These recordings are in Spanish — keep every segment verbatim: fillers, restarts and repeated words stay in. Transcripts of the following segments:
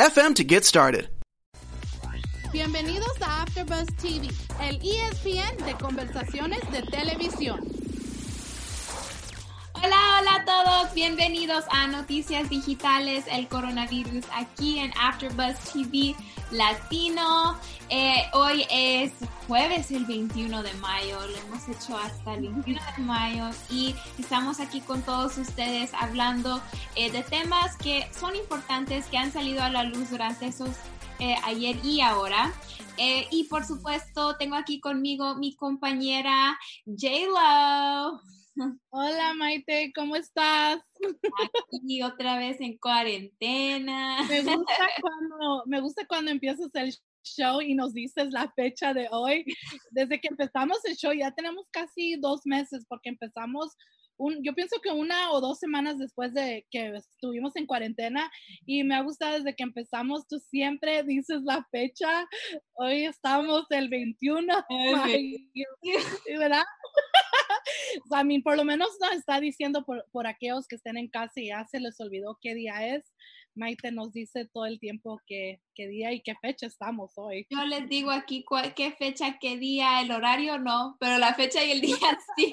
f m to get started. Bienvenidos a AfterBuzz T V, el E S P N de conversaciones de televisión. Hola, hola a todos. Bienvenidos a Noticias Digitales, el coronavirus, aquí en AfterBuzz T V Latino. Eh, hoy es jueves, el veintiuno de mayo. Lo hemos hecho hasta el veintiuno de mayo y estamos aquí con todos ustedes hablando eh, de temas que son importantes, que han salido a la luz durante esos eh, ayer y ahora. Eh, y por supuesto, tengo aquí conmigo mi compañera J-Lo. Hola Maite, ¿cómo estás? Aquí otra vez en cuarentena. Me gusta cuando, me gusta cuando empiezas el show y nos dices la fecha de hoy. Desde que empezamos el show ya tenemos casi dos meses porque empezamos, un, yo pienso que una o dos semanas después de que estuvimos en cuarentena, y me ha gustado desde que empezamos, tú siempre dices la fecha. Hoy estamos el veintiuno de mayo, ¿verdad? I mean, por lo menos nos está diciendo por, por aquellos que estén en casa y ya se les olvidó qué día es. Maite nos dice todo el tiempo qué, qué día y qué fecha estamos hoy. Yo les digo aquí cuál, qué fecha, qué día, el horario no, pero la fecha y el día sí.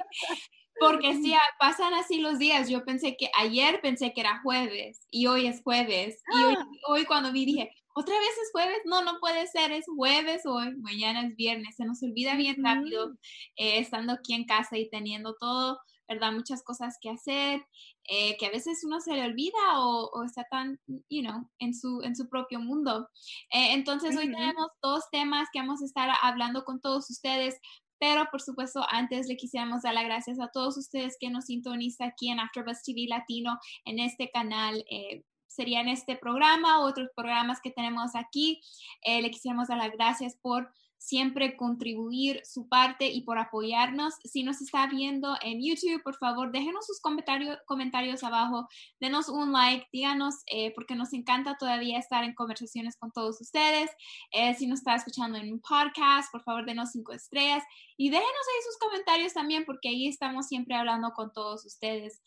Porque sí, pasan así los días. Yo pensé que ayer pensé que era jueves y hoy es jueves. Ah. Y hoy, hoy cuando vi dije, ¿otra vez es jueves? No, no puede ser, es jueves hoy, mañana es viernes. Se nos olvida bien rápido eh, estando aquí en casa y teniendo todo, ¿verdad? Muchas cosas que hacer, eh, que a veces uno se le olvida o, o está tan, you know, en su, en su propio mundo. Eh, entonces hoy tenemos dos temas que vamos a estar hablando con todos ustedes. Pero, por supuesto, antes le quisiéramos dar las gracias a todos ustedes que nos sintonizan aquí en AfterBuzz T V Latino, en este canal. Eh, sería en este programa u otros programas que tenemos aquí. Eh, le quisiéramos dar las gracias por siempre contribuir su parte y por apoyarnos. Si nos está viendo en YouTube, por favor, déjenos sus comentario, comentarios abajo, denos un like, díganos, eh, porque nos encanta todavía estar en conversaciones con todos ustedes. Eh, si nos está escuchando en un podcast, por favor, denos cinco estrellas y déjenos ahí sus comentarios también, porque ahí estamos siempre hablando con todos ustedes.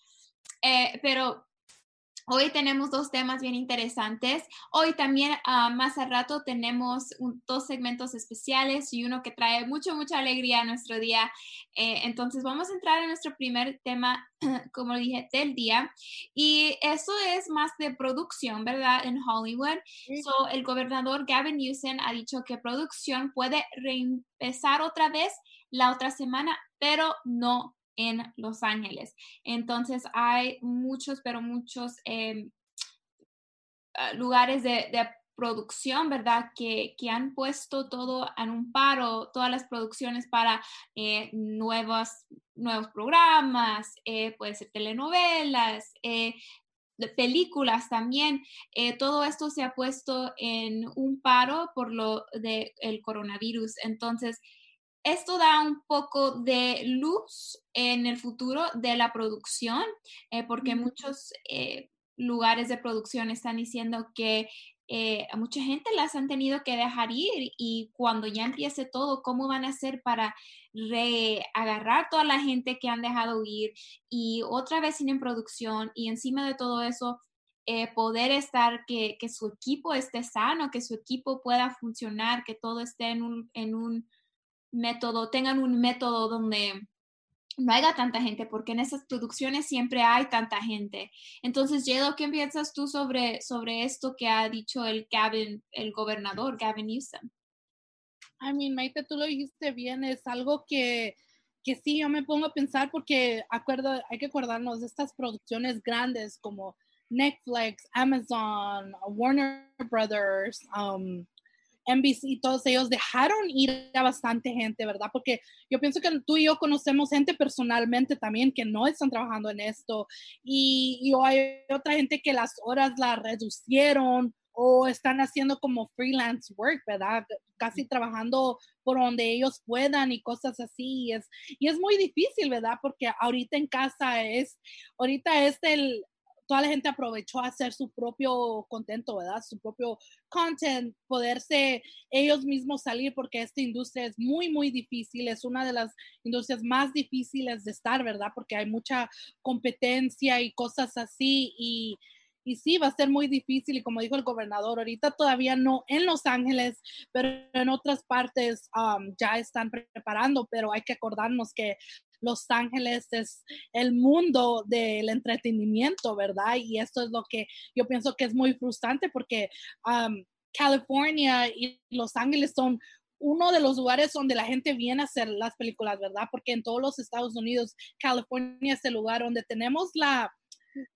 Eh, pero hoy tenemos dos temas bien interesantes. Hoy también, uh, más al rato, tenemos un, dos segmentos especiales y uno que trae mucho, mucha alegría a nuestro día. Eh, entonces, vamos a entrar en nuestro primer tema, como dije, del día. Y eso es más de producción, ¿verdad? En Hollywood. Sí. So, el gobernador Gavin Newsom ha dicho que producción puede reempezar otra vez la otra semana, pero no en Los Ángeles. Entonces hay muchos, pero muchos eh, lugares de, de producción, ¿verdad? Que, que han puesto todo en un paro, todas las producciones para eh, nuevos, nuevos programas, eh, puede ser telenovelas, eh, películas también. Eh, todo esto se ha puesto en un paro por lo del coronavirus. Entonces, esto da un poco de luz en el futuro de la producción, eh, porque muchos eh, lugares de producción están diciendo que eh, a mucha gente las han tenido que dejar ir, y cuando ya empiece todo, ¿cómo van a hacer para reagarrar toda la gente que han dejado ir y otra vez sin producción? Y encima de todo eso, Eh, poder estar, que, que su equipo esté sano, que su equipo pueda funcionar, que todo esté en un... En un método, tengan un método donde no haya tanta gente, porque en esas producciones siempre hay tanta gente. Entonces, J-Lo, ¿qué piensas tú sobre, sobre esto que ha dicho el Gavin, el gobernador Gavin Newsom? I mean, Maite, tú lo dijiste bien, es algo que, que sí, yo me pongo a pensar, porque acuerdo, hay que acordarnos de estas producciones grandes como Netflix, Amazon, Warner Brothers, um, N B C, todos ellos dejaron ir a bastante gente, ¿verdad? Porque yo pienso que tú y yo conocemos gente personalmente también que no están trabajando en esto, y, y hay otra gente que las horas las reducieron o están haciendo como freelance work, ¿verdad? Casi trabajando por donde ellos puedan y cosas así. Y es, y es muy difícil, ¿verdad? Porque ahorita en casa es, ahorita es el, toda la gente aprovechó a hacer su propio contento, ¿verdad? Su propio content, poderse ellos mismos salir, porque esta industria es muy, muy difícil. Es una de las industrias más difíciles de estar, ¿verdad? Porque hay mucha competencia y cosas así. Y Y sí, va a ser muy difícil, y como dijo el gobernador, ahorita todavía no en Los Ángeles, pero en otras partes um, ya están preparando, pero hay que acordarnos que Los Ángeles es el mundo del entretenimiento, ¿verdad? Y esto es lo que yo pienso que es muy frustrante, porque um, California y Los Ángeles son uno de los lugares donde la gente viene a hacer las películas, ¿verdad? Porque en todos los Estados Unidos, California es el lugar donde tenemos la...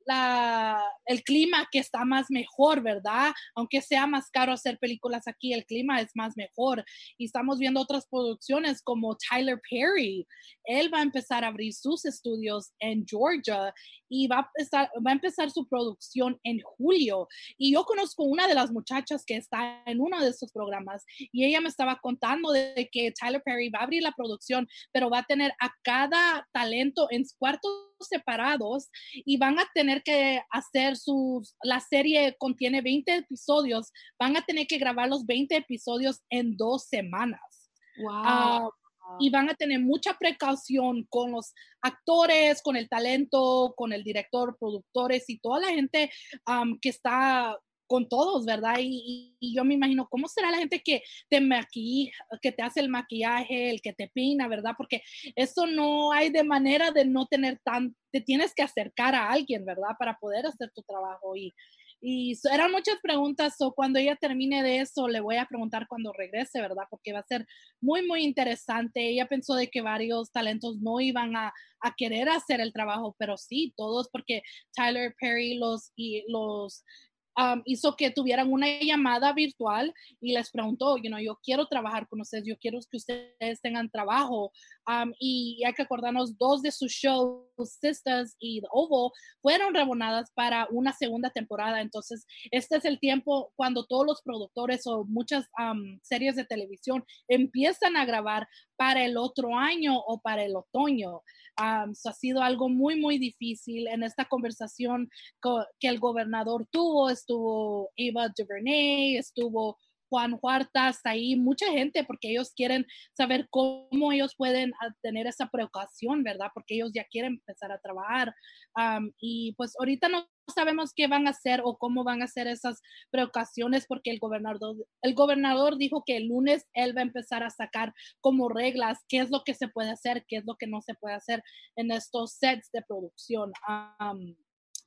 La, el clima que está más mejor, ¿verdad? Aunque sea más caro hacer películas aquí, el clima es más mejor. Y estamos viendo otras producciones como Tyler Perry. Él va a empezar a abrir sus estudios en Georgia y va a empezar, va a empezar su producción en julio. Y yo conozco una de las muchachas que está en uno de esos programas y ella me estaba contando de que Tyler Perry va a abrir la producción, pero va a tener a cada talento en cuartos separados y van a tener que hacer sus, la serie contiene veinte episodios, van a tener que grabar los veinte episodios en dos semanas. Wow. Uh, y van a tener mucha precaución con los actores, con el talento, con el director, productores y toda la gente um, que está con todos, ¿verdad? Y, y yo me imagino, ¿cómo será la gente que te maquilla, que te hace el maquillaje, el que te peina, ¿verdad? Porque eso no hay de manera de no tener tan, te tienes que acercar a alguien, ¿verdad? Para poder hacer tu trabajo. Y, y eran muchas preguntas, o so cuando ella termine de eso, le voy a preguntar cuando regrese, ¿verdad? Porque va a ser muy, muy interesante. Ella pensó de que varios talentos no iban a, a querer hacer el trabajo, pero sí, todos, porque Tyler Perry los, y los, Um, hizo que tuvieran una llamada virtual y les preguntó, you know, yo quiero trabajar con ustedes, yo quiero que ustedes tengan trabajo. Um, y hay que acordarnos, dos de sus shows, Sistas y The Oval, fueron rebonadas para una segunda temporada. Entonces, este es el tiempo cuando todos los productores o muchas um, series de televisión empiezan a grabar para el otro año o para el otoño. Um, so ha sido algo muy, muy difícil. En esta conversación co- que el gobernador tuvo, estuvo Ava DuVernay, estuvo Juan Huertas, ahí mucha gente, porque ellos quieren saber cómo ellos pueden tener esa precaución, ¿verdad? Porque ellos ya quieren empezar a trabajar. Um, y pues ahorita no sabemos qué van a hacer o cómo van a hacer esas precauciones, porque el gobernador, el gobernador dijo que el lunes él va a empezar a sacar como reglas qué es lo que se puede hacer, qué es lo que no se puede hacer en estos sets de producción. Um,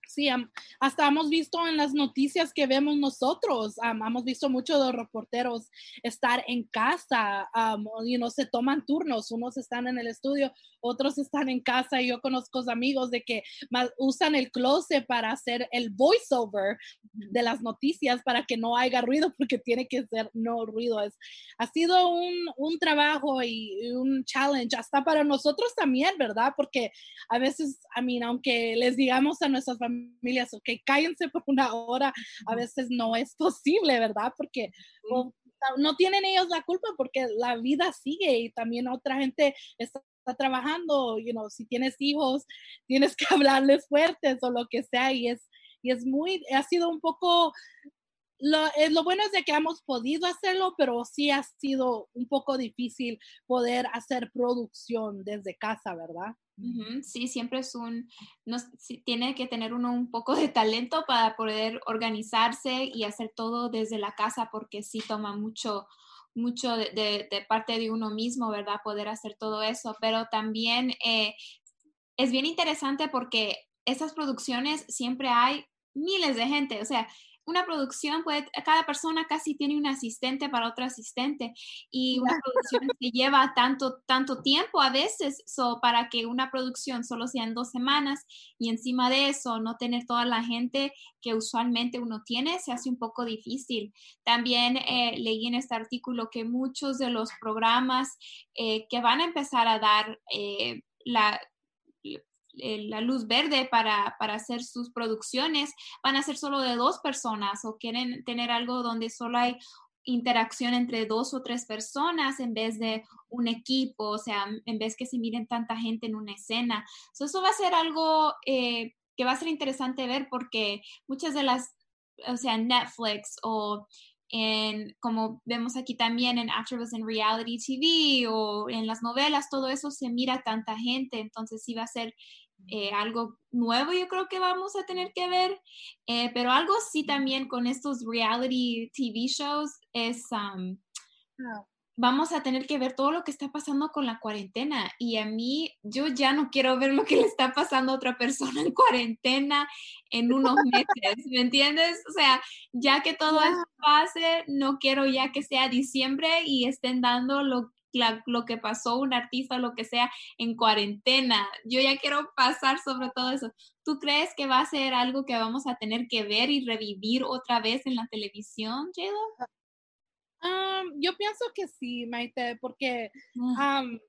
Sí, um, hasta hemos visto en las noticias que vemos nosotros, um, hemos visto muchos de los reporteros estar en casa, um, y no se toman turnos, unos están en el estudio, otros están en casa, y yo conozco amigos de que mal, usan el closet para hacer el voiceover de las noticias para que no haya ruido, porque tiene que ser no ruido. Es, ha sido un, un trabajo y, y un challenge, hasta para nosotros también, ¿verdad? Porque a veces, I mean, aunque les digamos a nuestras familias, familias, ok, cállense por una hora, a veces no es posible, ¿verdad? Porque no, no tienen ellos la culpa, porque la vida sigue y también otra gente está, está trabajando, you know, si tienes hijos, tienes que hablarles fuertes o lo que sea, y es, y es muy, ha sido un poco, lo, es, lo bueno es de que hemos podido hacerlo, pero sí ha sido un poco difícil poder hacer producción desde casa, ¿verdad? Uh-huh. Sí, siempre es un, no, sí, tiene que tener uno un poco de talento para poder organizarse y hacer todo desde la casa, porque sí toma mucho, mucho de, de, de parte de uno mismo, ¿verdad? Poder hacer todo eso, pero también eh, es bien interesante porque esas producciones siempre hay miles de gente, o sea, una producción, puede, cada persona casi tiene un asistente para otro asistente, y una producción que lleva tanto, tanto tiempo a veces, so, para que una producción solo sea en dos semanas, y encima de eso, no tener toda la gente que usualmente uno tiene, se hace un poco difícil. También eh, leí en este artículo que muchos de los programas eh, que van a empezar a dar eh, la... el, la luz verde para, para hacer sus producciones, van a ser solo de dos personas o quieren tener algo donde solo hay interacción entre dos o tres personas en vez de un equipo, o sea, en vez que se miren tanta gente en una escena. So, eso va a ser algo eh, que va a ser interesante ver porque muchas de las, o sea, Netflix o en, como vemos aquí también en AfterBuzz en reality T V o en las novelas, todo eso se mira tanta gente, entonces sí va a ser eh, algo nuevo, yo creo que vamos a tener que ver, eh, pero algo sí también con estos reality T V shows es um, oh. vamos a tener que ver todo lo que está pasando con la cuarentena, y a mí, yo ya no quiero ver lo que le está pasando a otra persona en cuarentena en unos meses, ¿me entiendes? O sea, ya que todo yeah. esto pase, no quiero ya que sea diciembre y estén dando lo, la, lo que pasó un artista o lo que sea en cuarentena. Yo ya quiero pasar sobre todo eso. ¿Tú crees que va a ser algo que vamos a tener que ver y revivir otra vez en la televisión, Jayla? Um, yo pienso que sí, Maite, porque um,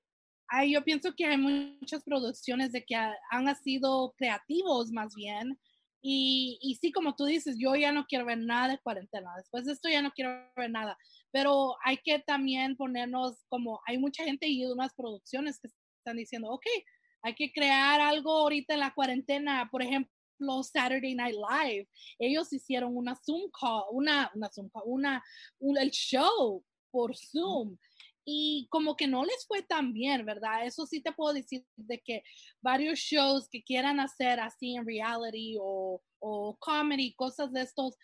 hay, yo pienso que hay muchas producciones de que ha, han sido creativos más bien, y, y sí, como tú dices, yo ya no quiero ver nada de cuarentena, después de esto ya no quiero ver nada, pero hay que también ponernos como, hay mucha gente y unas producciones que están diciendo, ok, hay que crear algo ahorita en la cuarentena, por ejemplo, los Saturday Night Live, ellos hicieron una Zoom call, una, una Zoom call, una, un, el show por Zoom, y como que no les fue tan bien, ¿verdad? Eso sí te puedo decir de que varios shows que quieran hacer así en reality o, o comedy, cosas de estos,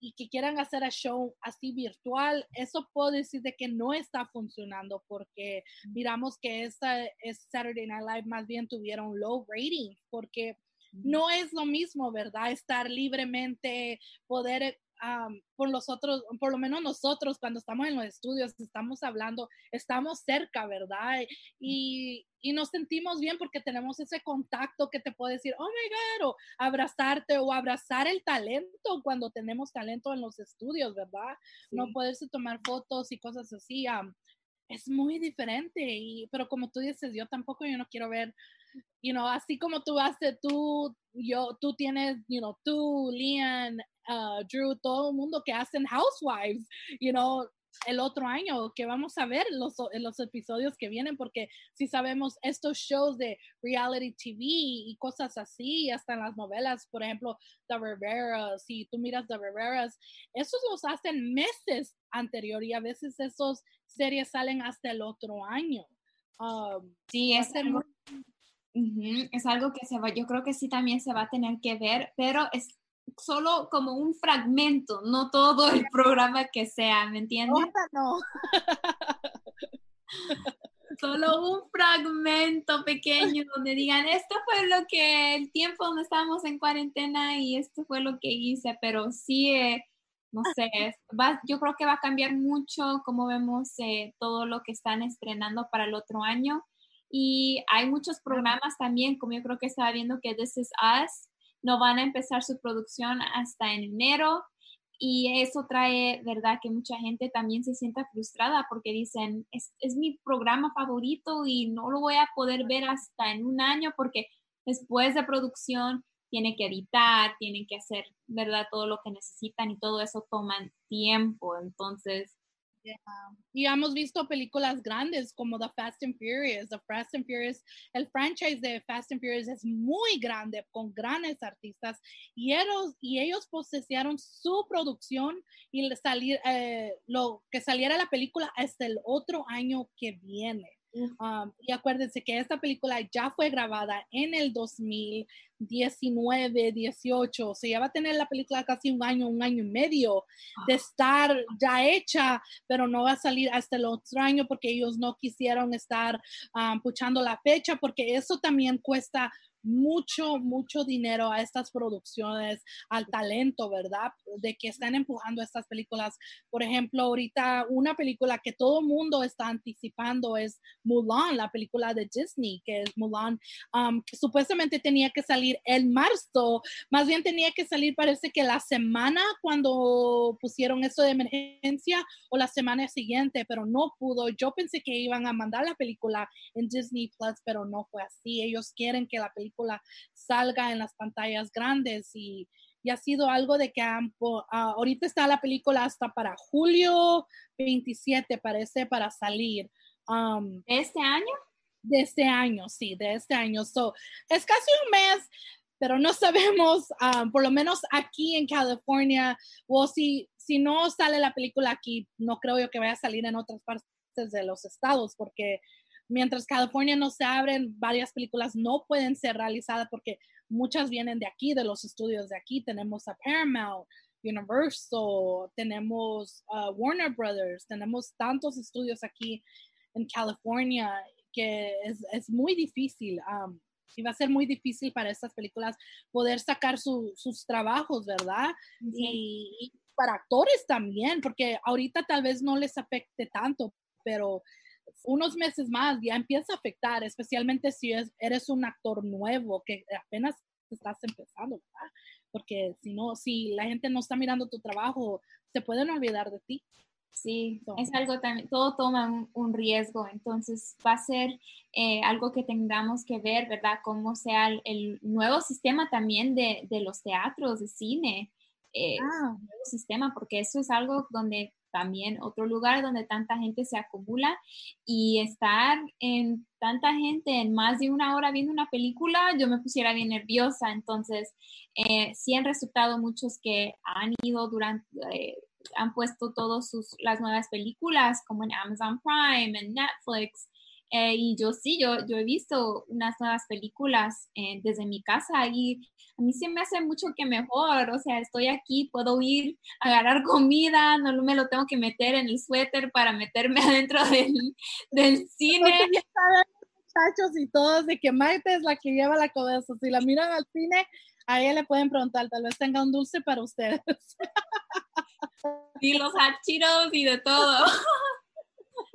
y que quieran hacer a show así virtual, eso puedo decir de que no está funcionando, porque miramos que esta, esta Saturday Night Live más bien tuvieron low rating, porque no es lo mismo, ¿verdad? Estar libremente, poder, um, por los otros, por lo menos nosotros cuando estamos en los estudios, estamos hablando, estamos cerca, ¿verdad? Y, y nos sentimos bien porque tenemos ese contacto que te puede decir, oh my God, o abrazarte o abrazar el talento cuando tenemos talento en los estudios, ¿verdad? Sí. No poderse tomar fotos y cosas así, um, es muy diferente, y, pero como tú dices, yo tampoco, yo no quiero ver, you know, así como tú haces, tú, yo, tú tienes, you know, tú, Lian, uh, Drew, todo el mundo que hacen Housewives, you know, el otro año, que vamos a ver los, los episodios que vienen, porque si sabemos estos shows de reality T V y cosas así, hasta en las novelas, por ejemplo, The Rivera, si tú miras The Rivera, esos los hacen meses anterior y a veces esos series salen hasta el otro año. Um, sí, es el... Uh-huh. Es algo que se va, yo creo que sí también se va a tener que ver, pero es solo como un fragmento, no todo el programa que sea, ¿me entiendes? No, no. Solo un fragmento pequeño donde digan, esto fue lo que, el tiempo donde estábamos en cuarentena y esto fue lo que hice, pero sí... Eh, no sé, va, yo creo que va a cambiar mucho como vemos eh, todo lo que están estrenando para el otro año. Y hay muchos programas también, como yo creo que estaba viendo que This Is Us, no van a empezar su producción hasta en enero. Y eso trae, ¿verdad? Que mucha gente también se sienta frustrada porque dicen, es, es mi programa favorito y no lo voy a poder ver hasta en un año porque después de producción... tiene que editar, tienen que hacer, ¿verdad? Todo lo que necesitan y todo eso toman tiempo, entonces. Yeah. Y hemos visto películas grandes como The Fast and Furious, The Fast and Furious, el franchise de Fast and Furious es muy grande, con grandes artistas, y ellos, y ellos posesionaron su producción y salir, eh, lo que saliera la película hasta el otro año que viene. Um, y acuérdense que esta película ya fue grabada en el dos mil diecinueve, dieciocho, o sea, ya va a tener la película casi un año, un año y medio de estar ya hecha, pero no va a salir hasta el otro año porque ellos no quisieron estar um, puchando la fecha, porque eso también cuesta mucho, mucho dinero a estas producciones, al talento, ¿verdad? De que están empujando estas películas. Por ejemplo, ahorita una película que todo el mundo está anticipando es Mulan, la película de Disney, que es Mulan, um, que supuestamente tenía que salir en marzo, más bien tenía que salir, parece que la semana cuando pusieron eso de emergencia o la semana siguiente, pero no pudo. Yo pensé que iban a mandar la película en Disney Plus, pero no fue así. Ellos quieren que la película película salga en las pantallas grandes, y, y ha sido algo de que han, uh, ahorita está la película hasta para julio veintisiete, parece, para salir. Um, ¿Este año? De este año, sí, de este año. So, es casi un mes, pero no sabemos, um, por lo menos aquí en California, o si, si no sale la película aquí, no creo yo que vaya a salir en otras partes de los estados, porque mientras California no se abren, varias películas no pueden ser realizadas porque muchas vienen de aquí, de los estudios de aquí. Tenemos a Paramount, Universal, tenemos a Warner Brothers, tenemos tantos estudios aquí en California que es, es muy difícil, um, y va a ser muy difícil para estas películas poder sacar su, sus trabajos, ¿verdad? Sí. Y, y para actores también, porque ahorita tal vez no les afecte tanto, pero unos meses más ya empieza a afectar, especialmente si es, eres un actor nuevo que apenas estás empezando, ¿verdad? Porque si no, si la gente no está mirando tu trabajo, se pueden olvidar de ti. Sí, es algo también, todo toma un, un riesgo, entonces va a ser eh, algo que tengamos que ver, ¿verdad? Cómo sea el, el nuevo sistema también de, de los teatros, de cine, eh, ah. el nuevo sistema, porque eso es algo donde también, otro lugar donde tanta gente se acumula, y estar en tanta gente en más de una hora viendo una película, yo me pusiera bien nerviosa. Entonces, eh, sí han resultado muchos que han ido durante... Eh, han puesto todas sus las nuevas películas como en Amazon Prime, en Netflix, eh, y yo sí, yo, yo he visto unas nuevas películas eh, desde mi casa, y a mí se me hace mucho que mejor, o sea, estoy aquí, puedo ir a agarrar comida, no me lo tengo que meter en el suéter para meterme adentro del, del cine. Muchachos, y todos de que Maite es la que lleva la cabeza, si la miran al cine, a ella le pueden preguntar, tal vez tenga un dulce para ustedes. Y los hachiros y de todo.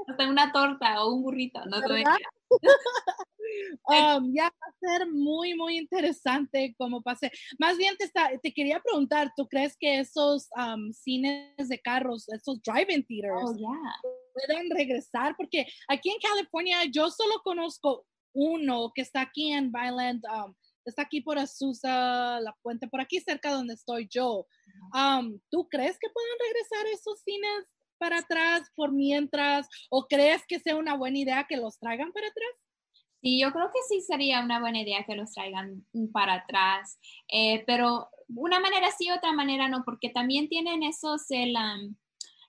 Hasta una torta o un burrito, no te voy a decir. um, Ya va a ser muy, muy interesante cómo pase. Más bien te, está, te quería preguntar, ¿tú crees que esos um, cines de carros, esos drive-in theaters, oh, yeah. pueden regresar? Porque aquí en California yo solo conozco uno que está aquí en Vineland, um, está aquí por Azusa, la puente, por aquí cerca donde estoy yo. Um, ¿Tú crees que puedan regresar esos cines para atrás por mientras? ¿O crees que sea una buena idea que los traigan para atrás? Sí, yo creo que sí sería una buena idea que los traigan para atrás. Eh, pero una manera sí, otra manera no, porque también tienen esos, el, um,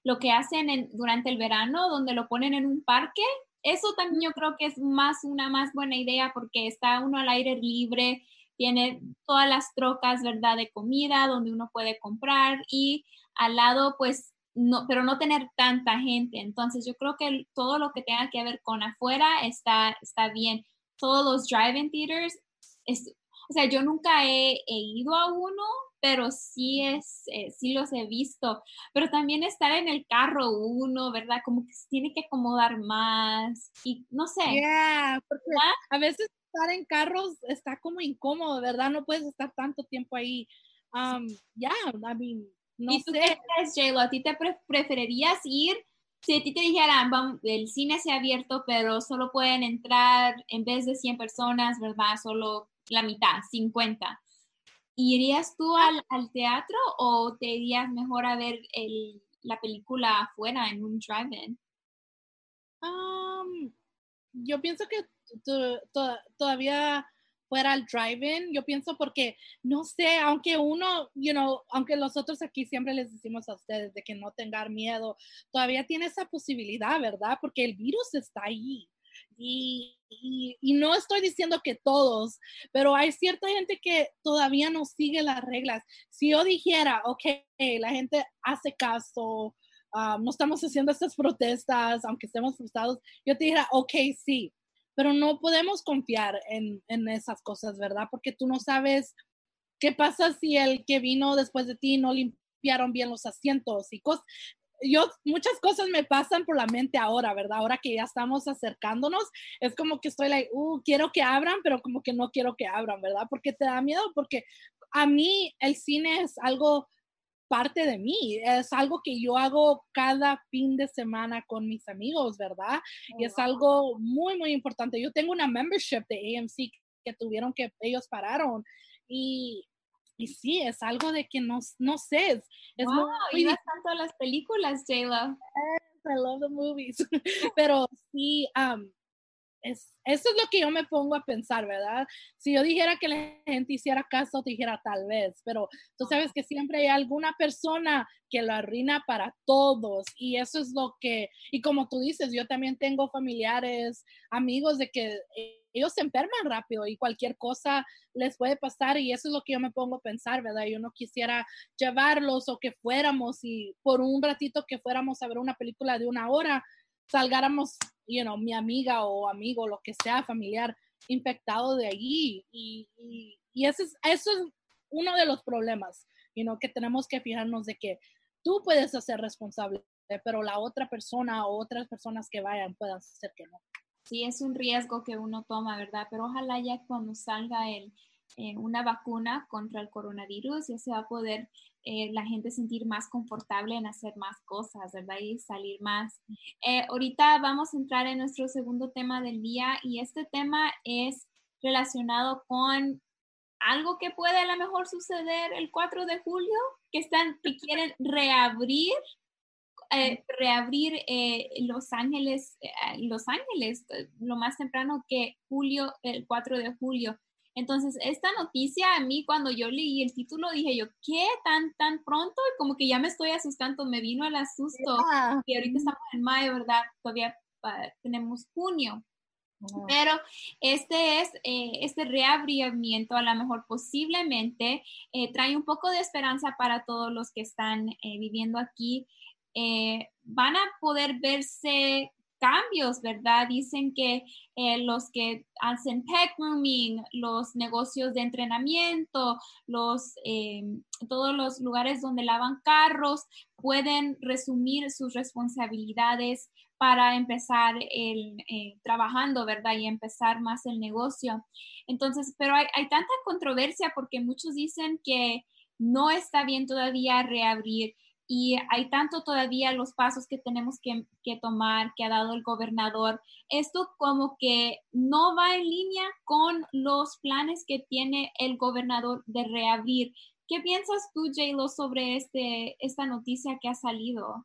lo que hacen en, durante el verano, donde lo ponen en un parque. Eso también yo creo que es más una más buena idea porque está uno al aire libre, tiene todas las trocas, ¿verdad?, de comida donde uno puede comprar y al lado, pues, no, pero no tener tanta gente. Entonces, yo creo que todo lo que tenga que ver con afuera está, está bien. Todos los drive-in theaters, es, o sea, yo nunca he, he ido a uno, pero sí es, eh, sí los he visto, pero también estar en el carro uno, ¿verdad? Como que se tiene que acomodar más y no sé. Yeah, porque ¿verdad? A veces estar en carros está como incómodo, ¿verdad? No puedes estar tanto tiempo ahí. Um, yeah, I mean, no ¿Y tú sé. qué crees, J-Lo? ¿A ti te pre- preferirías ir? Si a ti te dijeran, vamos, el cine se ha abierto, pero solo pueden entrar en vez de cien personas, ¿verdad? Solo la mitad, cincuenta. ¿Irías tú al, al teatro o te irías mejor a ver el, la película afuera en un drive-in? Um, yo pienso que to, to, todavía fuera al drive-in. Yo pienso porque, no sé, aunque uno, you know, aunque nosotros aquí siempre les decimos a ustedes de que no tengan miedo, todavía tiene esa posibilidad, ¿verdad? Porque el virus está ahí. Y, y, y no estoy diciendo que todos, pero hay cierta gente que todavía no sigue las reglas. Si yo dijera, ok, la gente hace caso, um, no estamos haciendo estas protestas, aunque estemos frustrados, yo te dijera, ok, sí, pero no podemos confiar en, en esas cosas, ¿verdad? Porque tú no sabes qué pasa si el que vino después de ti no limpiaron bien los asientos y cosas. Yo, muchas cosas me pasan por la mente ahora, ¿verdad? Ahora que ya estamos acercándonos, es como que estoy like, uh, quiero que abran, pero como que no quiero que abran, ¿verdad? Porque te da miedo, porque a mí el cine es algo parte de mí, es algo que yo hago cada fin de semana con mis amigos, ¿verdad? Oh, y es wow. algo muy, muy importante. Yo tengo una membership de A M C que tuvieron que, ellos pararon. Y, y sí, es algo de que no, no sé. Es, wow, no, muy ibas tanto a las películas, J-Lo. Yes, I love the movies. Pero sí, um, es, eso es lo que yo me pongo a pensar, ¿verdad? Si yo dijera que la gente hiciera caso, te dijera tal vez, pero tú sabes que siempre hay alguna persona que lo arruina para todos, y eso es lo que, y como tú dices, yo también tengo familiares, amigos de que ellos se enferman rápido y cualquier cosa les puede pasar, y eso es lo que yo me pongo a pensar, ¿verdad? Yo no quisiera llevarlos o que fuéramos y por un ratito que fuéramos a ver una película de una hora, salgáramos, you know, mi amiga o amigo, lo que sea, familiar, infectado de allí. Y, y, y eso, es, eso es uno de los problemas, you know, que tenemos que fijarnos de que tú puedes ser responsable, pero la otra persona o otras personas que vayan puedan ser que no. Sí, es un riesgo que uno toma, ¿verdad? Pero ojalá ya cuando salga el, eh, una vacuna contra el coronavirus, ya se va a poder Eh, la gente sentir más confortable en hacer más cosas, ¿verdad? Y salir más. Eh, ahorita vamos a entrar en nuestro segundo tema del día, y este tema es relacionado con algo que puede a lo mejor suceder el cuatro de julio, que, están, que quieren reabrir, eh, reabrir eh, Los Ángeles, eh, Los Ángeles eh, lo más temprano que julio, el cuatro de julio. Entonces, esta noticia a mí, cuando yo leí el título, dije yo, ¿qué? ¿Tan tan pronto? Y como que ya me estoy asustando, me vino el asusto. Yeah. Y ahorita estamos en mayo, ¿verdad? Todavía uh, tenemos junio. Oh. Pero este es, eh, este reabrimiento, a lo mejor posiblemente, eh, trae un poco de esperanza para todos los que están eh, viviendo aquí. Eh, van a poder verse cambios, ¿verdad? Dicen que eh, los que hacen pet grooming, los negocios de entrenamiento, los, eh, todos los lugares donde lavan carros pueden resumir sus responsabilidades para empezar el, eh, trabajando, ¿verdad? Y empezar más el negocio. Entonces, pero hay, hay tanta controversia porque muchos dicen que no está bien todavía reabrir. Y hay tanto todavía los pasos que tenemos que, que tomar, que ha dado el gobernador. Esto como que no va en línea con los planes que tiene el gobernador de reabrir. ¿Qué piensas tú, J-Lo, sobre este, esta noticia que ha salido?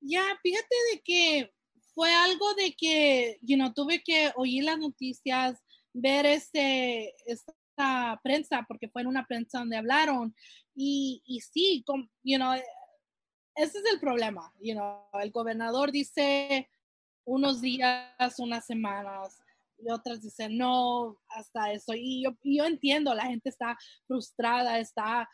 Ya, yeah, fíjate de que fue algo de que, you know, tuve que oír las noticias, ver este, esta prensa, porque fue en una prensa donde hablaron. Y, y sí, con, you know, ese es el problema, you know, el gobernador dice unos días, unas semanas, y otras dicen no, hasta eso, y yo, y yo entiendo, la gente está frustrada, está,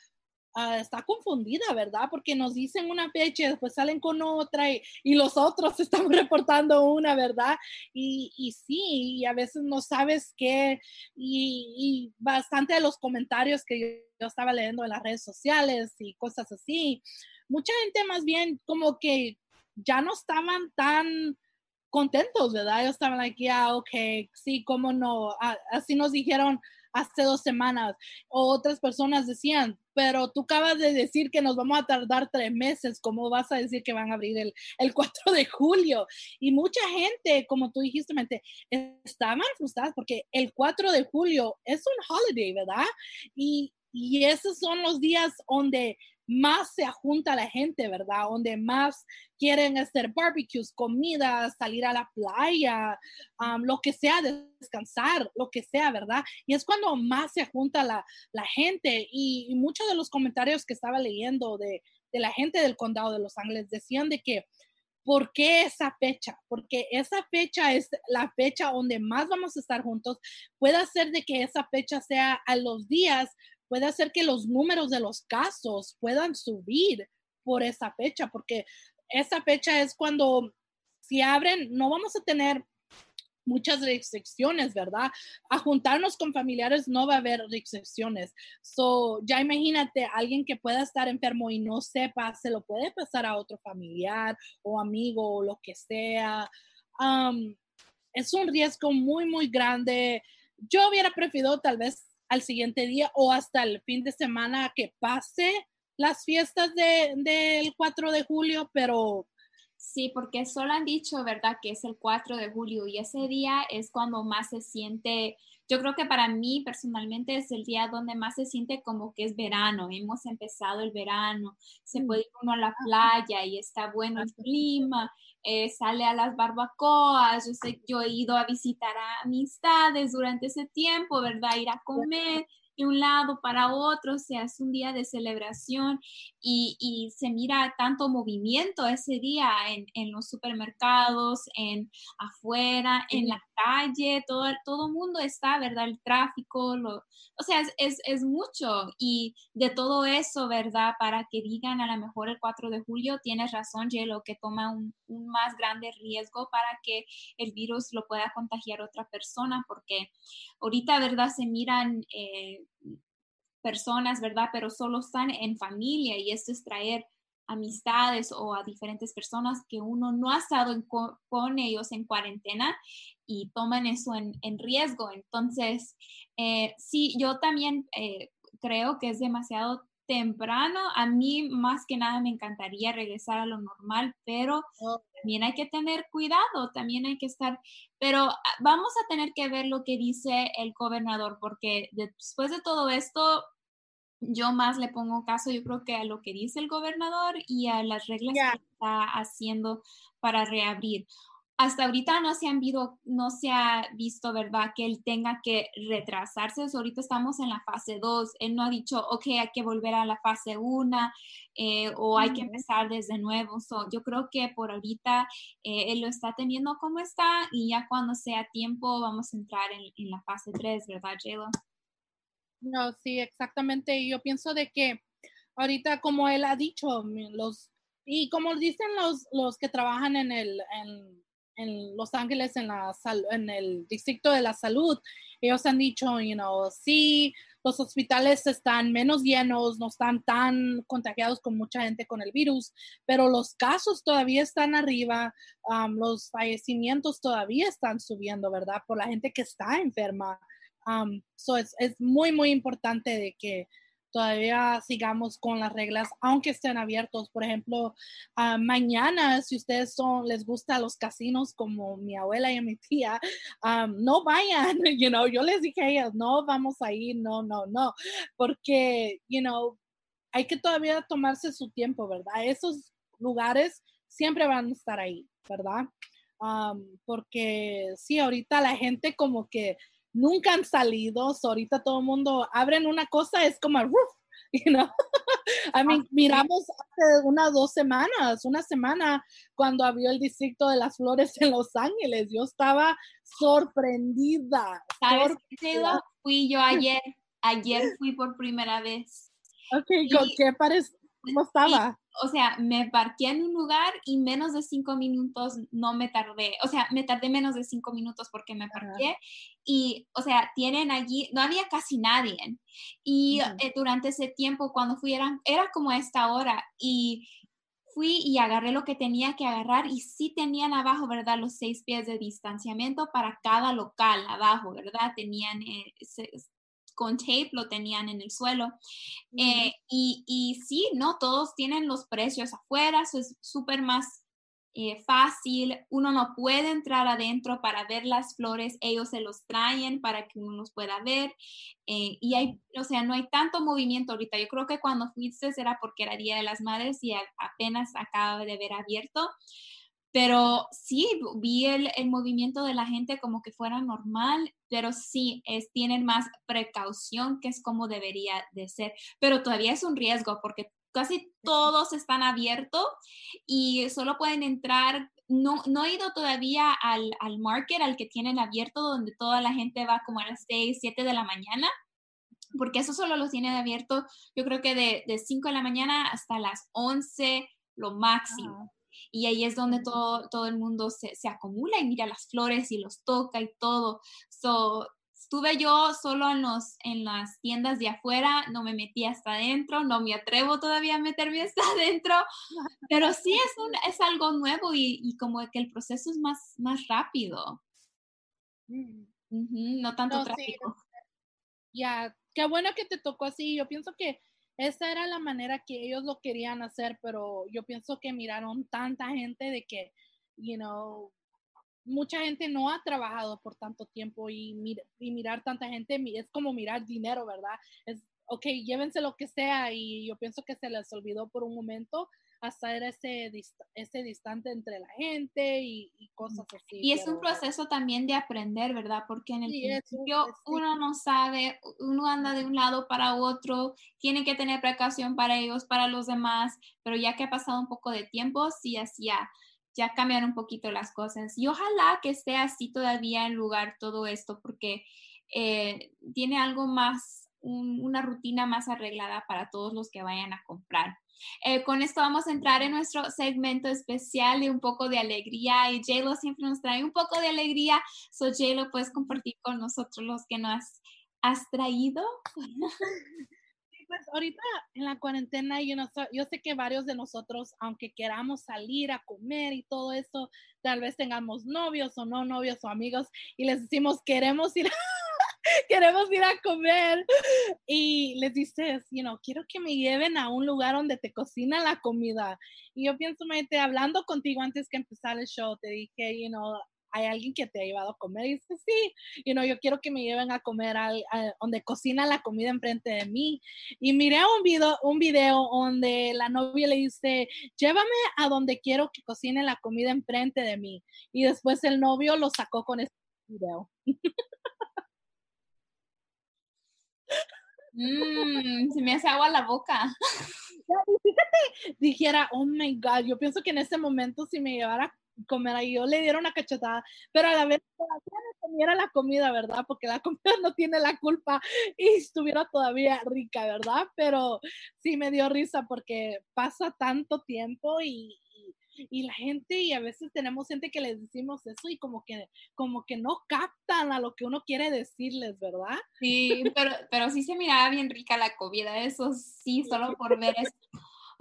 uh, está confundida, ¿verdad? Porque nos dicen una fecha y después salen con otra, y, y los otros están reportando una, ¿verdad? Y, y sí, y a veces no sabes qué, y, y bastante de los comentarios que yo, yo estaba leyendo en las redes sociales y cosas así, mucha gente más bien como que ya no estaban tan contentos, ¿verdad? Ellos estaban like, yeah, okay, sí, cómo no, así nos dijeron hace dos semanas, o otras personas decían, pero tú acabas de decir que nos vamos a tardar tres meses, ¿cómo vas a decir que van a abrir el, el cuatro de julio? Y mucha gente, como tú dijiste, mente, estaban frustradas porque el cuatro de julio es un holiday, ¿verdad? Y Y esos son los días donde más se junta la gente, ¿verdad? Donde más quieren hacer barbecues, comidas, salir a la playa, um, lo que sea, descansar, lo que sea, ¿verdad? Y es cuando más se junta la, la gente. Y, y muchos de los comentarios que estaba leyendo de, de la gente del condado de Los Ángeles decían de que, ¿por qué esa fecha? Porque esa fecha es la fecha donde más vamos a estar juntos. Puede ser de que esa fecha sea a los días, puede hacer que los números de los casos puedan subir por esa fecha, porque esa fecha es cuando, si abren, no vamos a tener muchas restricciones, ¿verdad? A juntarnos con familiares no va a haber restricciones. So, ya imagínate, alguien que pueda estar enfermo y no sepa, se lo puede pasar a otro familiar o amigo o lo que sea. Um, es un riesgo muy, muy grande. Yo hubiera preferido tal vez al siguiente día o hasta el fin de semana que pase las fiestas del de, de cuatro de julio, pero... Sí, porque solo han dicho, ¿verdad?, que es el cuatro de julio, y ese día es cuando más se siente Yo creo que para mí personalmente es el día donde más se siente como que es verano. Hemos empezado el verano, se puede ir uno a la playa y está bueno el clima, eh, sale a las barbacoas. Yo sé, yo he ido a visitar a amistades durante ese tiempo, ¿verdad? Ir a comer de un lado para otro, o sea, es un día de celebración y, y se mira tanto movimiento ese día en, en los supermercados, en afuera, sí. en la calle, todo todo mundo está, ¿verdad? El tráfico, lo, o sea, es, es, es mucho y de todo eso, ¿verdad? Para que digan a lo mejor el cuatro de julio, tienes razón, Yelo, que toma un, un más grande riesgo para que el virus lo pueda contagiar a otra persona, porque ahorita, ¿verdad? Se miran... Eh, personas, ¿verdad? Pero solo están en familia y esto es traer amistades o a diferentes personas que uno no ha estado en co- con ellos en cuarentena y toman eso en, en riesgo. Entonces, eh, sí, yo también eh, creo que es demasiado temprano. A mí más que nada me encantaría regresar a lo normal, pero también hay que tener cuidado, también hay que estar, pero vamos a tener que ver lo que dice el gobernador, porque después de todo esto, yo más le pongo caso, yo creo que a lo que dice el gobernador y a las reglas sí. que está haciendo para reabrir. Hasta ahorita no se, han visto, no se ha visto, ¿verdad?, que él tenga que retrasarse. Entonces, ahorita estamos en la fase dos. Él no ha dicho, ok, hay que volver a la fase uno eh, o hay que empezar desde nuevo. So, yo creo que por ahorita eh, él lo está teniendo como está y ya cuando sea tiempo vamos a entrar en, en la fase tres, ¿verdad, Jayla? No, sí, exactamente. Y yo pienso de que ahorita, como él ha dicho, los y como dicen los, los que trabajan en el... En, en Los Ángeles, en, la, en el Distrito de la Salud, ellos han dicho, you know, sí, los hospitales están menos llenos, no están tan contagiados con mucha gente con el virus, pero los casos todavía están arriba, um, los fallecimientos todavía están subiendo, ¿verdad? Por la gente que está enferma. Um, so es, es muy, muy importante de que todavía sigamos con las reglas, aunque estén abiertos. Por ejemplo, uh, mañana, si ustedes son, les gustan los casinos como mi abuela y mi tía, um, no vayan, you know, yo les dije a ellas, no vamos a ir, no, no, no, porque, you know, hay que todavía tomarse su tiempo, ¿verdad? Esos lugares siempre van a estar ahí, ¿verdad? Um, porque sí, ahorita la gente como que nunca han salido, so ahorita todo el mundo abren una cosa, es como ¡ruf! You know? I mean, miramos hace unas dos semanas, una semana cuando abrió el Distrito de las Flores en Los Ángeles, yo estaba sorprendida. ¿Sabes qué? Fui yo ayer, ayer fui por primera vez. Okay, ¿con y, qué pareció? ¿Cómo estaba? Y, o sea, me parqué en un lugar y menos de cinco minutos no me tardé. O sea, me tardé menos de cinco minutos porque me parqué. Uh-huh. Y, o sea, tienen allí, no había casi nadie. Y uh-huh. eh, durante ese tiempo, cuando fui, eran, era como a esta hora. Y fui y agarré lo que tenía que agarrar. Y sí tenían abajo, ¿verdad? Los seis pies de distanciamiento para cada local abajo, ¿verdad? Tenían... Eh, se, con tape lo tenían en el suelo. Mm-hmm. eh, y, y sí, no todos tienen los precios afuera, eso es súper más eh, fácil, uno no puede entrar adentro para ver las flores, ellos se los traen para que uno los pueda ver, eh, y hay, o sea, no hay tanto movimiento ahorita. Yo creo que cuando fuiste era porque era Día de las Madres y a, apenas acaba de haber abierto, pero sí, vi el, el movimiento de la gente como que fuera normal, pero sí, es, tienen más precaución, que es como debería de ser. Pero todavía es un riesgo porque casi todos están abiertos y solo pueden entrar. No, no he ido todavía al, al market, al que tienen abierto, donde toda la gente va como a las seis, siete de la mañana. Porque eso solo los tienen abierto, yo creo que de, de cinco de la mañana hasta las once, lo máximo. Uh-huh. Y ahí es donde todo, todo el mundo se, se acumula y mira las flores y los toca y todo. So, estuve yo solo en, los, en las tiendas de afuera, no me metí hasta adentro, no me atrevo todavía a meterme hasta adentro, pero sí es, un, es algo nuevo y, y como que el proceso es más, más rápido. Mm. Uh-huh, no tanto no, tráfico. Sí. Ya, yeah. Qué bueno que te tocó así. Yo pienso que esa era la manera que ellos lo querían hacer, pero yo pienso que miraron tanta gente de que, you know, mucha gente no ha trabajado por tanto tiempo y, mir- y mirar tanta gente es como mirar dinero, ¿verdad? Es, ok, llévense lo que sea, y yo pienso que se les olvidó por un momento hacer ese, dist- ese distante entre la gente y, y cosas así. Y es pero, un proceso también de aprender, ¿verdad? Porque en el sí, principio es, es, uno no sabe, uno anda de un lado para otro, tiene que tener precaución para ellos, para los demás, pero ya que ha pasado un poco de tiempo, sí, así ya. ya cambiaron un poquito las cosas. Y ojalá que esté así todavía en lugar todo esto, porque eh, tiene algo más, un, una rutina más arreglada para todos los que vayan a comprar. Eh, con esto vamos a entrar en nuestro segmento especial de un poco de alegría, y J-Lo siempre nos trae un poco de alegría. So J-Lo, ¿puedes compartir con nosotros los que nos has traído? Pues ahorita en la cuarentena, yo, no so, yo sé que varios de nosotros, aunque queramos salir a comer y todo eso, tal vez tengamos novios o no novios o amigos y les decimos, queremos ir a, queremos ir a comer. Y les dices, you know, quiero que me lleven a un lugar donde te cocinan la comida. Y yo pienso, Maite, hablando contigo antes que empezar el show, te dije, you know, ¿hay alguien que te ha llevado a comer? Y dice, sí, you know, yo quiero que me lleven a comer al, al, donde cocina la comida enfrente de mí. Y miré un video, un video donde la novia le dice, llévame a donde quiero que cocine la comida enfrente de mí. Y después el novio lo sacó con este video. Mm, se me hace agua la boca. Fíjate, dijera, oh my God, yo pienso que en ese momento si me llevara comer ahí, yo le dieron una cachetada, pero a la vez comiera la comida, ¿verdad? Porque la comida no tiene la culpa y estuviera todavía rica, ¿verdad? Pero sí me dio risa porque pasa tanto tiempo y, y, y la gente, y a veces tenemos gente que les decimos eso y como que, como que no captan a lo que uno quiere decirles, ¿verdad? Sí, pero, pero sí se miraba bien rica la comida, eso sí, solo por ver eso.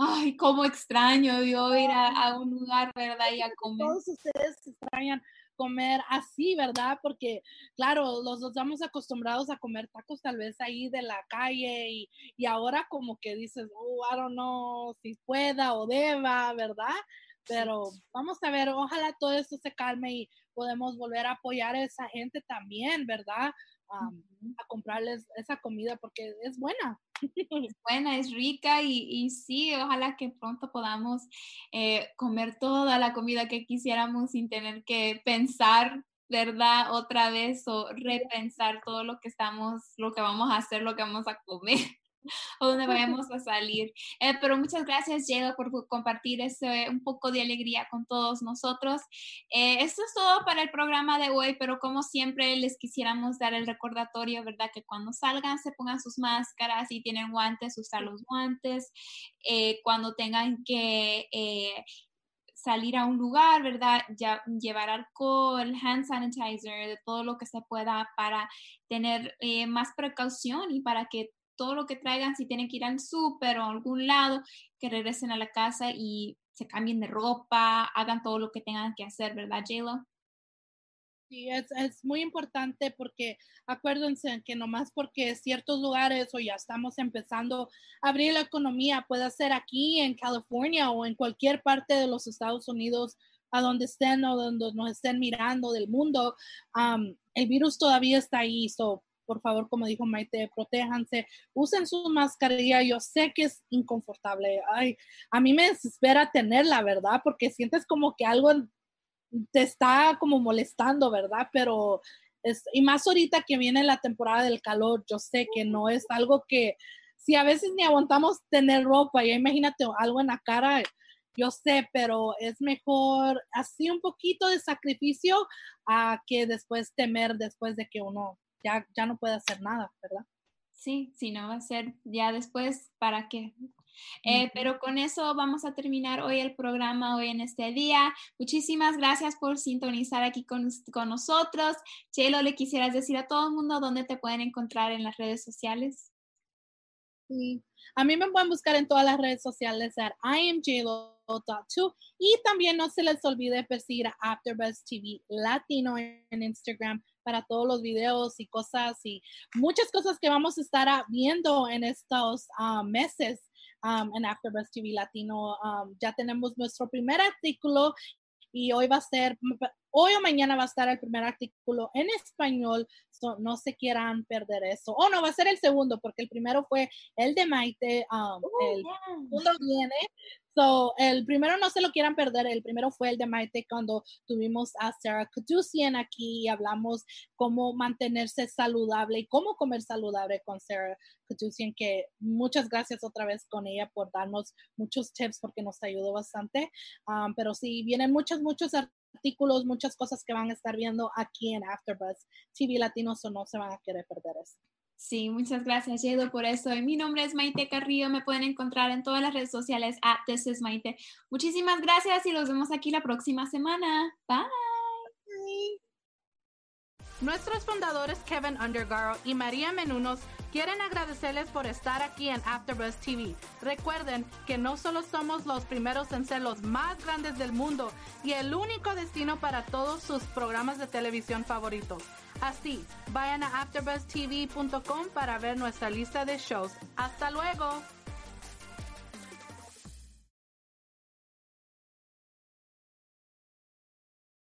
Ay, cómo extraño yo ir a, a un lugar, ¿verdad? Y a comer. Todos ustedes extrañan comer así, ¿verdad? Porque, claro, los dos estamos acostumbrados a comer tacos tal vez ahí de la calle y, y ahora como que dices, oh, I don't know si pueda o deba, ¿verdad? Pero vamos a ver, ojalá todo esto se calme y podemos volver a apoyar a esa gente también, ¿verdad? Um, a comprarles esa comida porque es buena. Es buena, es rica y, y sí, ojalá que pronto podamos eh, comer toda la comida que quisiéramos sin tener que pensar, ¿verdad? Otra vez o repensar todo lo que estamos, lo que vamos a hacer, lo que vamos a comer o donde vayamos a salir. Eh, pero muchas gracias, J-Lo, por compartir ese, un poco de alegría con todos nosotros. Eh, esto es todo para el programa de hoy, pero como siempre les quisiéramos dar el recordatorio, ¿verdad? Que cuando salgan se pongan sus máscaras y tienen guantes, usar los guantes. Eh, cuando tengan que eh, salir a un lugar, ¿verdad? Ya, llevar alcohol, hand sanitizer, de todo lo que se pueda para tener eh, más precaución y para que todo lo que traigan, si tienen que ir al súper o a algún lado, que regresen a la casa y se cambien de ropa, hagan todo lo que tengan que hacer, ¿verdad, J-Lo? Sí, es, es muy importante porque acuérdense que nomás porque ciertos lugares o ya estamos empezando a abrir la economía, puede ser aquí en California o en cualquier parte de los Estados Unidos, a donde estén o donde nos estén mirando del mundo, um, el virus todavía está ahí, so por favor, como dijo Maite, protéjanse, usen su mascarilla. Yo sé que es inconfortable. Ay, a mí me desespera tenerla, ¿verdad? Porque sientes como que algo te está como molestando, ¿verdad? Pero, es, y más ahorita que viene la temporada del calor, yo sé que no es algo que, si a veces ni aguantamos tener ropa, ya imagínate algo en la cara, yo sé, pero es mejor así un poquito de sacrificio a que después temer después de que uno Ya, ya no puede hacer nada, ¿verdad? Sí, sí, no va a ser ya después, ¿para qué? Eh, mm-hmm. Pero con eso vamos a terminar hoy el programa, hoy en este día. Muchísimas gracias por sintonizar aquí con, con nosotros. J-Lo, ¿le quisieras decir a todo el mundo dónde te pueden encontrar en las redes sociales? Sí, a mí me pueden buscar en todas las redes sociales at I am J Lo punto two y también no se les olvide perseguir a AfterBuzz T V Latino en Instagram para todos los videos y cosas y muchas cosas que vamos a estar viendo en estos uh, meses um, en AfterBuzz T V Latino. Um, ya tenemos nuestro primer artículo y hoy va a ser Hoy o mañana va a estar el primer artículo en español, so no se quieran perder eso. O oh, no, va a ser el segundo, porque el primero fue el de Maite, um, uh, el yeah. segundo viene. So, el primero no se lo quieran perder, el primero fue el de Maite cuando tuvimos a Sarah Kutsian aquí y hablamos cómo mantenerse saludable y cómo comer saludable con Sarah Kutsian, que muchas gracias otra vez con ella por darnos muchos tips porque nos ayudó bastante. Um, pero sí, vienen muchos, muchos artículos, muchas cosas que van a estar viendo aquí en AfterBuzz T V Latino, o no se van a querer perder eso. Sí, muchas gracias, Yedo, por eso. Y mi nombre es Maite Carrillo. Me pueden encontrar en todas las redes sociales at This Is Maite. Muchísimas gracias y los vemos aquí la próxima semana. Bye. Bye. Nuestros fundadores Kevin Undergaro y María Menounos quieren agradecerles por estar aquí en AfterBuzz T V. Recuerden que no solo somos los primeros en ser los más grandes del mundo y el único destino para todos sus programas de televisión favoritos. Así, vayan a after buzz t v punto com para ver nuestra lista de shows. ¡Hasta luego!